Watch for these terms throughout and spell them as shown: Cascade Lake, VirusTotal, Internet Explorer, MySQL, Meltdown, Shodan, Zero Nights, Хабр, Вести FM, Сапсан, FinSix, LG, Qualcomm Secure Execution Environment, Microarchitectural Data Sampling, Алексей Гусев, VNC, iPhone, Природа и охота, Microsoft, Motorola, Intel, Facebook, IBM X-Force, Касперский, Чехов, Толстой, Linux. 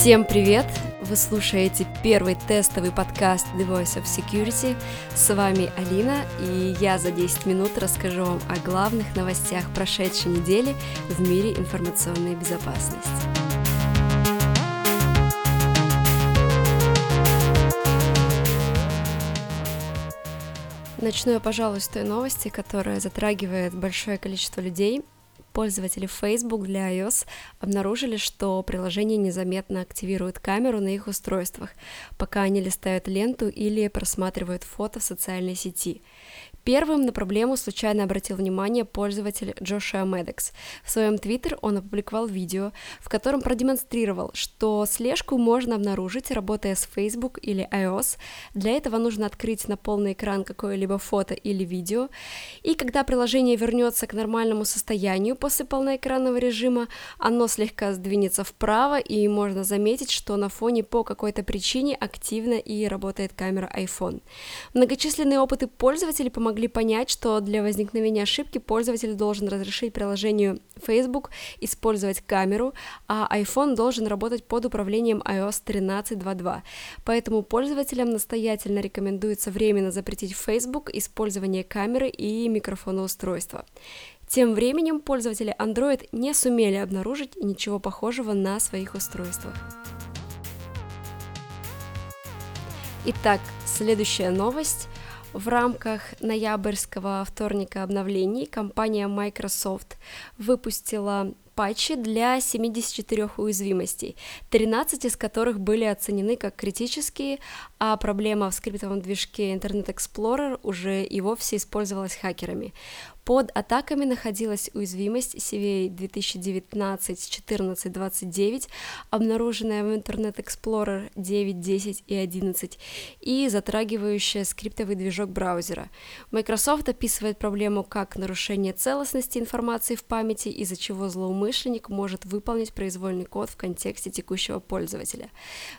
Всем привет! Вы слушаете первый тестовый подкаст The Voice of Security. С вами Алина, и я за 10 минут расскажу вам о главных новостях прошедшей недели в мире информационной безопасности. Начну я, пожалуй, с той новости, которая затрагивает большое количество людей. Пользователи Facebook для iOS обнаружили, что приложение незаметно активирует камеру на их устройствах, пока они листают ленту или просматривают фото в социальной сети. Первым на проблему случайно обратил внимание пользователь Джошуа Мэддекс. В своем Twitter он опубликовал видео, в котором продемонстрировал, что слежку можно обнаружить, работая с Facebook или iOS. Для этого нужно открыть на полный экран какое-либо фото или видео, и когда приложение вернется к нормальному состоянию после полноэкранного режима, оно слегка сдвинется вправо, и можно заметить, что на фоне по какой-то причине активно и работает камера iPhone. Многочисленные опыты пользователей помогли понять, что для возникновения ошибки пользователь должен разрешить приложению Facebook использовать камеру, а iPhone должен работать под управлением iOS 13.2.2. Поэтому пользователям настоятельно рекомендуется временно запретить Facebook использование камеры и микрофона устройства. Тем временем пользователи Android не сумели обнаружить ничего похожего на своих устройствах. Итак, следующая новость. В рамках ноябрьского вторника обновлений компания Microsoft выпустила патчи для 74 уязвимостей, 13 из которых были оценены как критические, а проблема в скриптовом движке Internet Explorer уже и вовсе использовалась хакерами. Под атаками находилась уязвимость CVE-2019-1429, обнаруженная в Internet Explorer 9, 10 и 11, и затрагивающая скриптовый движок браузера. Microsoft описывает проблему как нарушение целостности информации в памяти, из-за чего злоумышленник может выполнить произвольный код в контексте текущего пользователя.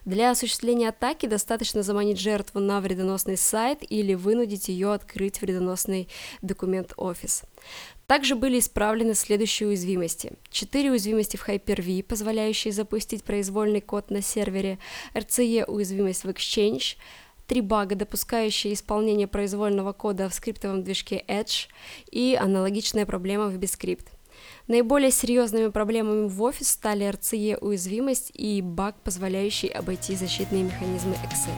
Для осуществления атаки достаточно заманить жертву на вредоносный сайт или вынудить ее открыть вредоносный документ Office. Также были исправлены следующие уязвимости. 4 уязвимости в Hyper-V, позволяющие запустить произвольный код на сервере, RCE-уязвимость в Exchange, 3 бага, допускающие исполнение произвольного кода в скриптовом движке Edge и аналогичная проблема в VBScript. Наиболее серьезными проблемами в Office стали RCE-уязвимость и баг, позволяющий обойти защитные механизмы Excel.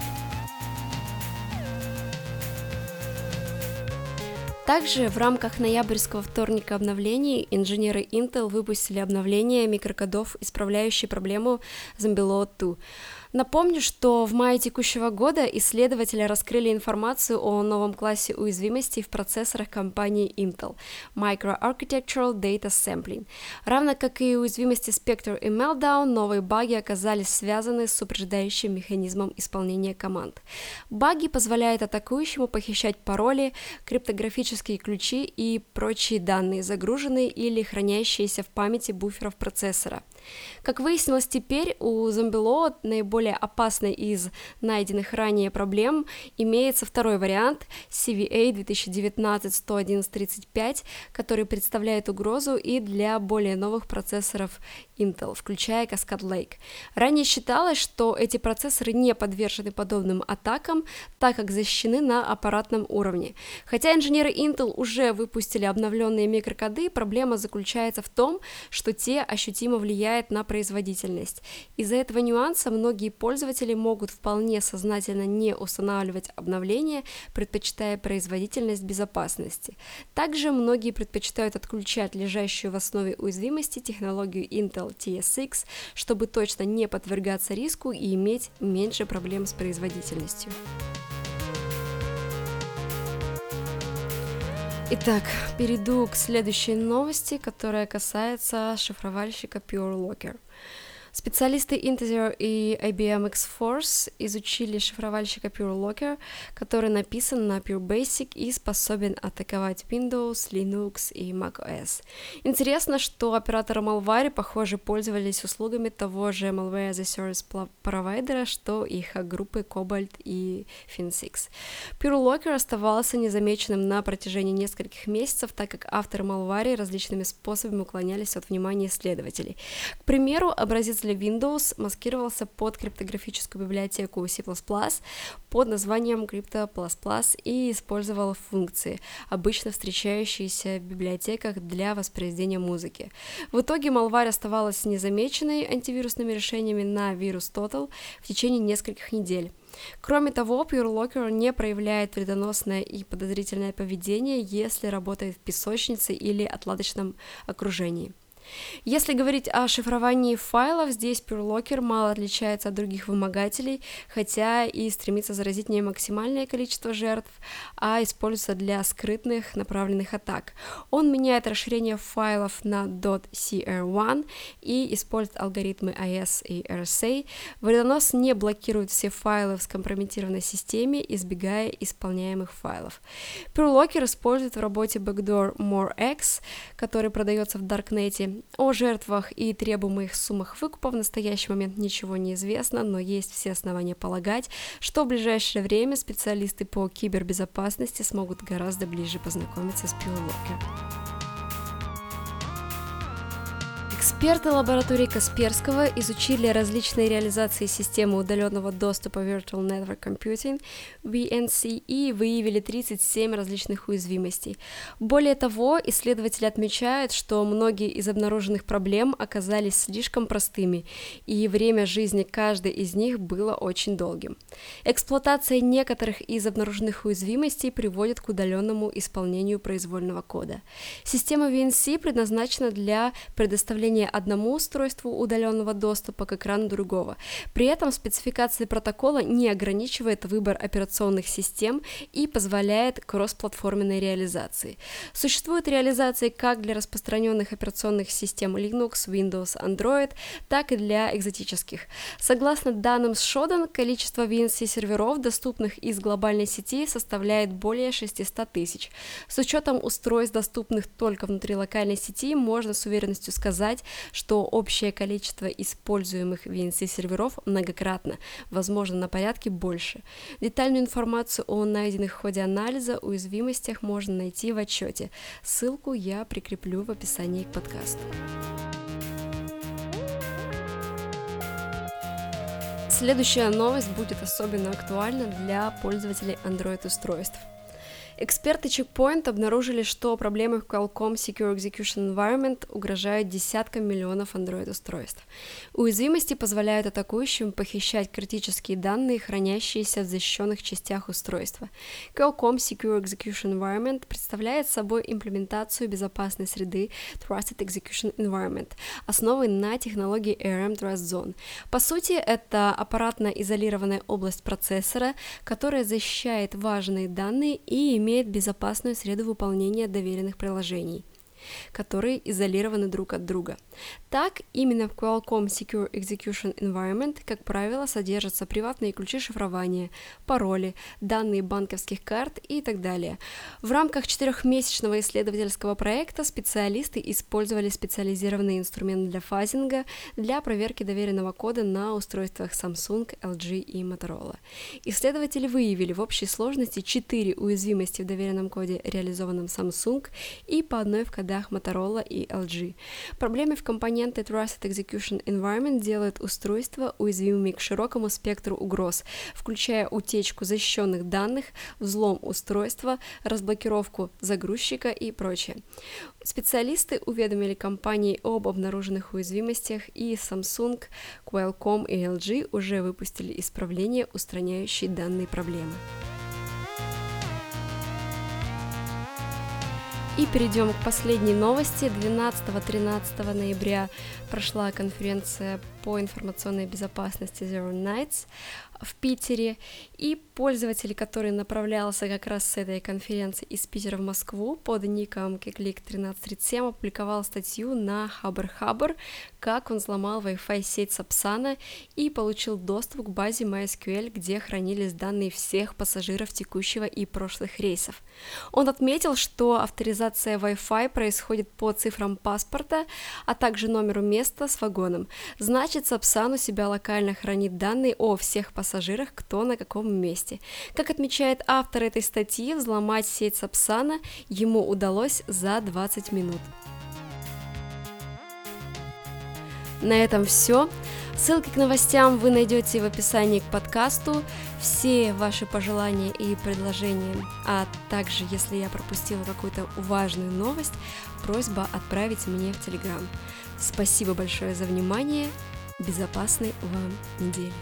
Также в рамках ноябрьского вторника обновлений инженеры Intel выпустили обновление микрокодов, исправляющие проблему ZombieLoad 2. Напомню, что в мае текущего года исследователи раскрыли информацию о новом классе уязвимостей в процессорах компании Intel – Microarchitectural Data Sampling. Равно как и уязвимости Spectre и Meltdown, новые баги оказались связаны с упреждающим механизмом исполнения команд. Баги позволяют атакующему похищать пароли, криптографические ключи и прочие данные, загруженные или хранящиеся в памяти буферов процессора. Как выяснилось теперь, у ZombieLoad, наиболее опасной из найденных ранее проблем, имеется второй вариант CVE-2019-11135, который представляет угрозу и для более новых процессоров Intel, включая Cascade Lake. Ранее считалось, что эти процессоры не подвержены подобным атакам, так как защищены на аппаратном уровне. Хотя инженеры Intel уже выпустили обновленные микрокоды, проблема заключается в том, что те ощутимо влияют на производительность. Из-за этого нюанса многие пользователи могут вполне сознательно не устанавливать обновления, предпочитая производительность безопасности. Также многие предпочитают отключать лежащую в основе уязвимости технологию Intel TSX, чтобы точно не подвергаться риску и иметь меньше проблем с производительностью. Итак, перейду к следующей новости, которая касается шифровальщика PureLocker. Специалисты Intezer и IBM X-Force изучили шифровальщика PureLocker, который написан на PureBasic и способен атаковать Windows, Linux и macOS. Интересно, что операторы Malware, похоже, пользовались услугами того же Malware as a Service провайдера, что и хак-группы Cobalt и FinSix. PureLocker оставался незамеченным на протяжении нескольких месяцев, так как авторы Malware различными способами уклонялись от внимания исследователей. К примеру, образец пользователя Windows маскировался под криптографическую библиотеку C++ под названием Crypto++ и использовал функции, обычно встречающиеся в библиотеках для воспроизведения музыки. В итоге малварь оставалась незамеченной антивирусными решениями на VirusTotal в течение нескольких недель. Кроме того, PureLocker не проявляет вредоносное и подозрительное поведение, если работает в песочнице или отладочном окружении. Если говорить о шифровании файлов, здесь PureLocker мало отличается от других вымогателей, хотя и стремится заразить не максимальное количество жертв, а используется для скрытных направленных атак. Он меняет расширение файлов на .cr1 и использует алгоритмы AES и RSA. Вредонос не блокирует все файлы в скомпрометированной системе, избегая исполняемых файлов. PureLocker использует в работе бэкдор MoreX, который продается в Даркнете. О жертвах и требуемых суммах выкупа в настоящий момент ничего не известно, но есть все основания полагать, что в ближайшее время специалисты по кибербезопасности смогут гораздо ближе познакомиться с PureLocker. Эксперты лаборатории Касперского изучили различные реализации системы удаленного доступа Virtual Network Computing VNC и выявили 37 различных уязвимостей. Более того, исследователи отмечают, что многие из обнаруженных проблем оказались слишком простыми, и время жизни каждой из них было очень долгим. Эксплуатация некоторых из обнаруженных уязвимостей приводит к удаленному исполнению произвольного кода. Система VNC предназначена для предоставления одному устройству удаленного доступа к экрану другого. При этом спецификация протокола не ограничивает выбор операционных систем и позволяет кроссплатформенной реализации. Существуют реализации как для распространенных операционных систем Linux, Windows, Android, так и для экзотических. Согласно данным с Shodan, количество VNC-серверов, доступных из глобальной сети, составляет более 600 тысяч. С учетом устройств, доступных только внутри локальной сети, можно с уверенностью сказать, что общее количество используемых VNC-серверов многократно, возможно, на порядке больше. Детальную информацию о найденных в ходе анализа уязвимостях можно найти в отчете. Ссылку я прикреплю в описании к подкасту. Следующая новость будет особенно актуальна для пользователей Android-устройств. Эксперты Checkpoint обнаружили, что проблемы в Qualcomm Secure Execution Environment угрожают десяткам миллионов Android-устройств. Уязвимости позволяют атакующим похищать критические данные, хранящиеся в защищенных частях устройства. Qualcomm Secure Execution Environment представляет собой имплементацию безопасной среды Trusted Execution Environment, основанной на технологии ARM TrustZone. По сути, это аппаратно-изолированная область процессора, которая защищает важные данные и имеет безопасную среду выполнения доверенных приложений, которые изолированы друг от друга. Так, именно в Qualcomm Secure Execution Environment, как правило, содержатся приватные ключи шифрования, пароли, данные банковских карт и так далее. В рамках 4-месячного исследовательского проекта специалисты использовали специализированный инструмент для фазинга для проверки доверенного кода на устройствах Samsung, LG и Motorola. Исследователи выявили в общей сложности 4 уязвимости в доверенном коде, реализованном Samsung, и по одной в кодах Motorola и LG. Проблемы в компоненте Trusted Execution Environment делают устройства уязвимыми к широкому спектру угроз, включая утечку защищенных данных, взлом устройства, разблокировку загрузчика и прочее. Специалисты уведомили компании об обнаруженных уязвимостях, и Samsung, Qualcomm и LG уже выпустили исправления, устраняющие данные проблемы. И перейдем к последней новости. 12-13 ноября прошла конференция по информационной безопасности Zero Nights в Питере, и пользователь, который направлялся как раз с этой конференции из Питера в Москву под ником Keklik1337, опубликовал статью на Хабр-Хабр, как он взломал Wi-Fi сеть Сапсана и получил доступ к базе MySQL, где хранились данные всех пассажиров текущего и прошлых рейсов. Он отметил, что авторизация Wi-Fi происходит по цифрам паспорта, а также номеру места с вагоном. Значит, Сапсан у себя локально хранит данные о всех пассажирах, кто на каком месте. Как отмечает автор этой статьи, взломать сеть Сапсана ему удалось за 20 минут. На этом все. Ссылки к новостям вы найдете в описании к подкасту. Все ваши пожелания и предложения, а также, если я пропустила какую-то важную новость, просьба отправить мне в Телеграм. Спасибо большое за внимание. Безопасной вам недели.